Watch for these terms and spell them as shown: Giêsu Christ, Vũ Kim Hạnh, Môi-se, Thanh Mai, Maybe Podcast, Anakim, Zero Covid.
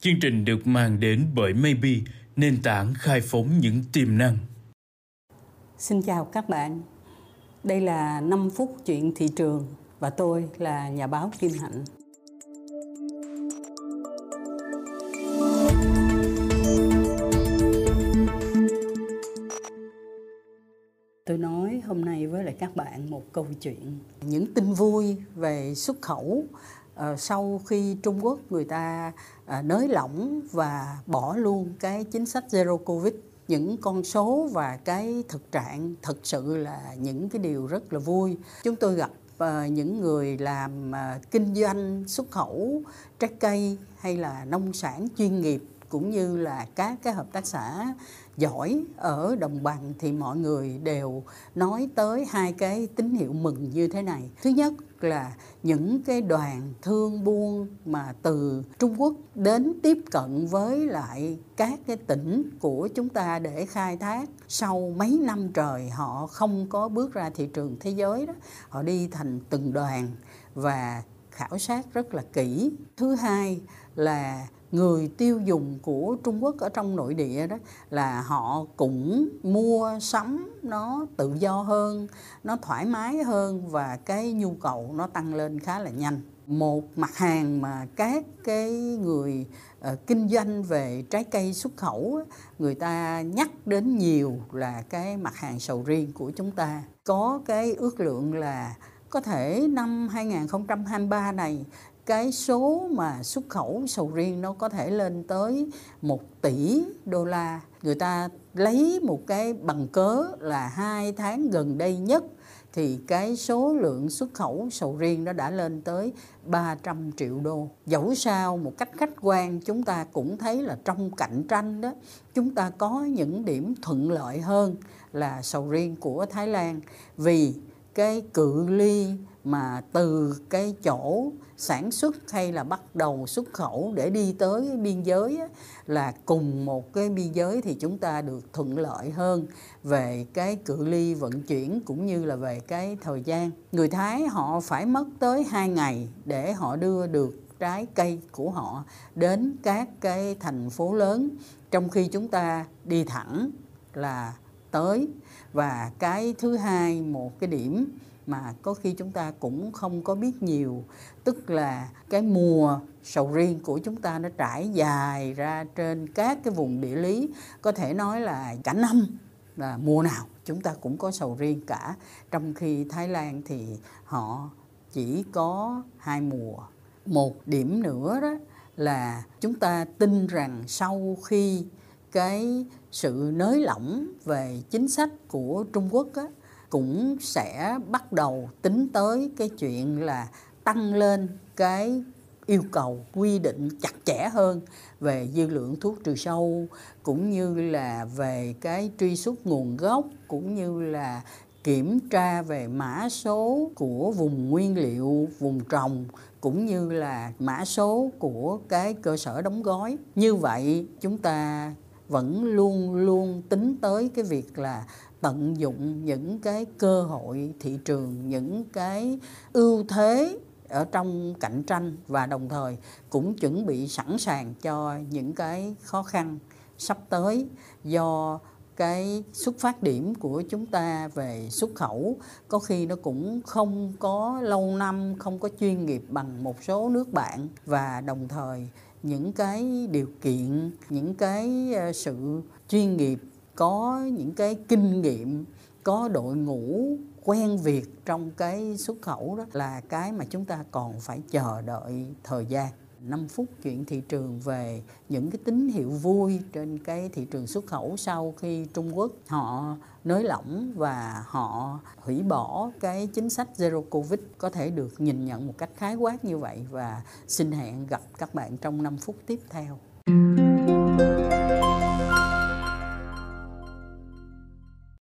Chương trình được mang đến bởi Maybe, nền tảng khai phóng những tiềm năng. Xin chào các bạn. Đây là 5 phút chuyện thị trường và tôi là nhà báo Kim Hạnh. Tôi nói hôm nay với lại các bạn một câu chuyện, những tin vui về xuất khẩu sau khi Trung Quốc người ta nới lỏng và bỏ luôn cái chính sách Zero Covid. Những con số và cái thực trạng thực sự là những cái điều rất là vui. Chúng tôi gặp những người làm kinh doanh xuất khẩu trái cây hay là nông sản chuyên nghiệp, cũng như là các cái hợp tác xã giỏi ở đồng bằng, thì mọi người đều nói tới hai cái tín hiệu mừng như thế này. Thứ nhất là những cái đoàn thương buôn mà từ Trung Quốc đến tiếp cận với lại các cái tỉnh của chúng ta để khai thác, sau mấy năm trời họ không có bước ra thị trường thế giới đó, họ đi thành từng đoàn và khảo sát rất là kỹ. Thứ hai là người tiêu dùng của Trung Quốc ở trong nội địa đó là họ cũng mua sắm nó tự do hơn, nó thoải mái hơn và cái nhu cầu nó tăng lên khá là nhanh. Một mặt hàng mà các cái người kinh doanh về trái cây xuất khẩu người ta nhắc đến nhiều là cái mặt hàng sầu riêng của chúng ta. Có cái ước lượng là có thể năm 2023 này, cái số mà xuất khẩu sầu riêng nó có thể lên tới 1 tỷ đô la. Người ta lấy một cái bằng cớ là 2 tháng gần đây nhất thì cái số lượng xuất khẩu sầu riêng nó đã lên tới 300 triệu đô. Dẫu sao một cách khách quan chúng ta cũng thấy là trong cạnh tranh đó, chúng ta có những điểm thuận lợi hơn là sầu riêng của Thái Lan, vì cái cự ly mà từ cái chỗ sản xuất hay là bắt đầu xuất khẩu để đi tới biên giới là cùng một cái biên giới, thì chúng ta được thuận lợi hơn về cái cự ly vận chuyển cũng như là về cái thời gian. Người Thái họ phải mất tới 2 ngày để họ đưa được trái cây của họ đến các cái thành phố lớn, trong khi chúng ta đi thẳng là tới. Và cái thứ hai, một cái điểm mà có khi chúng ta cũng không có biết nhiều, tức là cái mùa sầu riêng của chúng ta nó trải dài ra trên các cái vùng địa lý, có thể nói là cả năm, là mùa nào chúng ta cũng có sầu riêng cả, trong khi Thái Lan thì họ chỉ có 2 mùa. Một điểm nữa đó là chúng ta tin rằng sau khi cái sự nới lỏng về chính sách của Trung Quốc á, cũng sẽ bắt đầu tính tới cái chuyện là tăng lên cái yêu cầu quy định chặt chẽ hơn về dư lượng thuốc trừ sâu, cũng như là về cái truy xuất nguồn gốc, cũng như là kiểm tra về mã số của vùng nguyên liệu, vùng trồng, cũng như là mã số của cái cơ sở đóng gói. Như vậy chúng ta vẫn luôn luôn tính tới cái việc là tận dụng những cái cơ hội thị trường, những cái ưu thế ở trong cạnh tranh, và đồng thời cũng chuẩn bị sẵn sàng cho những cái khó khăn sắp tới do cái xuất phát điểm của chúng ta về xuất khẩu có khi nó cũng không có lâu năm, không có chuyên nghiệp bằng một số nước bạn, và đồng thời những cái điều kiện, những cái sự chuyên nghiệp, có những cái kinh nghiệm, có đội ngũ quen việc trong cái xuất khẩu đó là cái mà chúng ta còn phải chờ đợi thời gian. 5 phút chuyện thị trường về những cái tín hiệu vui trên cái thị trường xuất khẩu sau khi Trung Quốc họ nới lỏng và họ hủy bỏ cái chính sách Zero Covid, có thể được nhìn nhận một cách khái quát như vậy, và xin hẹn gặp các bạn trong 5 phút tiếp theo.